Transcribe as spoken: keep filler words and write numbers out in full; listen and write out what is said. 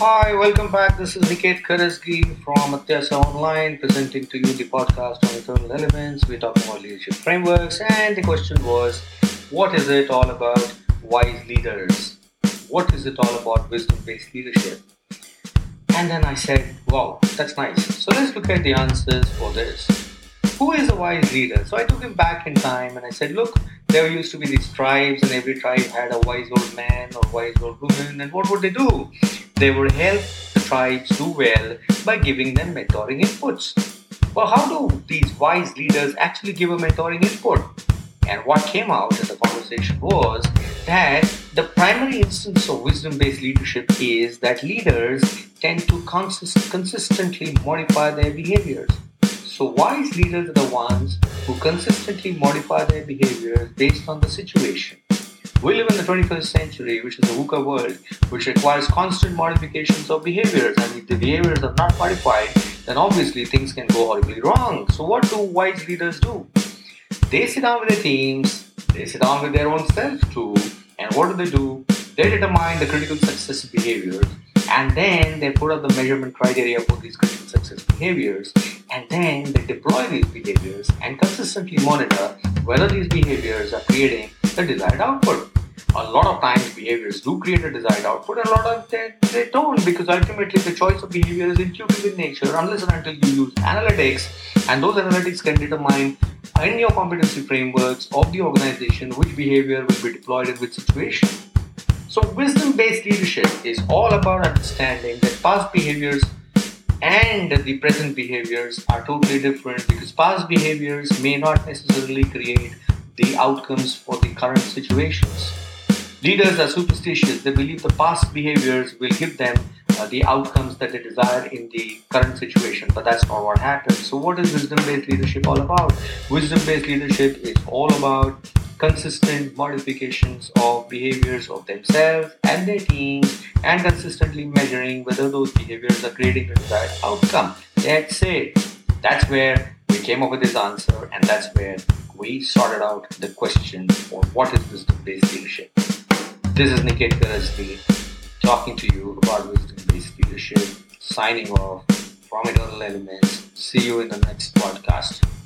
Hi, welcome back. This is Niket Karajagi from Atyaasaa Online presenting to you the podcast on Eternal Elements. We're talking about leadership frameworks, and the question was, what is it all about wise leaders? What is it all about wisdom-based leadership? And then I said, wow, that's nice. So let's look at the answers for this. Who is a wise leader? So I took him back in time and I said, look, there used to be these tribes, and every tribe had a wise old man or wise old woman, and what would they do? They would help the tribes do well by giving them mentoring inputs. Well, how do these wise leaders actually give a mentoring input? And what came out in the conversation was that the primary instance of wisdom-based leadership is that leaders tend to consist- consistently modify their behaviors. So wise leaders are the ones who consistently modify their behaviors based on the situation. We live in the twenty-first century, which is a VUCA world, which requires constant modifications of behaviors. And if the behaviors are not modified, then obviously things can go horribly wrong. So what do wise leaders do? They sit down with their teams, they sit down with their own self too. And what do they do? They determine the critical success behaviors, and then they put up the measurement criteria for these critical success behaviors, and then they deploy these behaviors and consistently monitor whether these behaviors are creating the desired output. A lot of times behaviors do create a desired output, and a lot of times they, they don't, because ultimately the choice of behavior is intuitive in nature unless and until you use analytics, and those analytics can determine in your competency frameworks of the organization which behavior will be deployed in which situation. So wisdom-based leadership is all about understanding that past behaviors and the present behaviors are totally different, because past behaviors may not necessarily create the outcomes for the current situations. Leaders are superstitious. They believe the past behaviors will give them uh, the outcomes that they desire in the current situation, but that's not what happens. So what is wisdom-based leadership all about? Wisdom-based leadership is all about consistent modifications of behaviors of themselves and their teams, and consistently measuring whether those behaviors are creating the desired outcome. That's it. That's where we came up with this answer, and that's where we sorted out the question for what is wisdom-based leadership. This is Niket Karajagi talking to you about wisdom-based leadership, signing off from Eternal Elements. See you in the next podcast.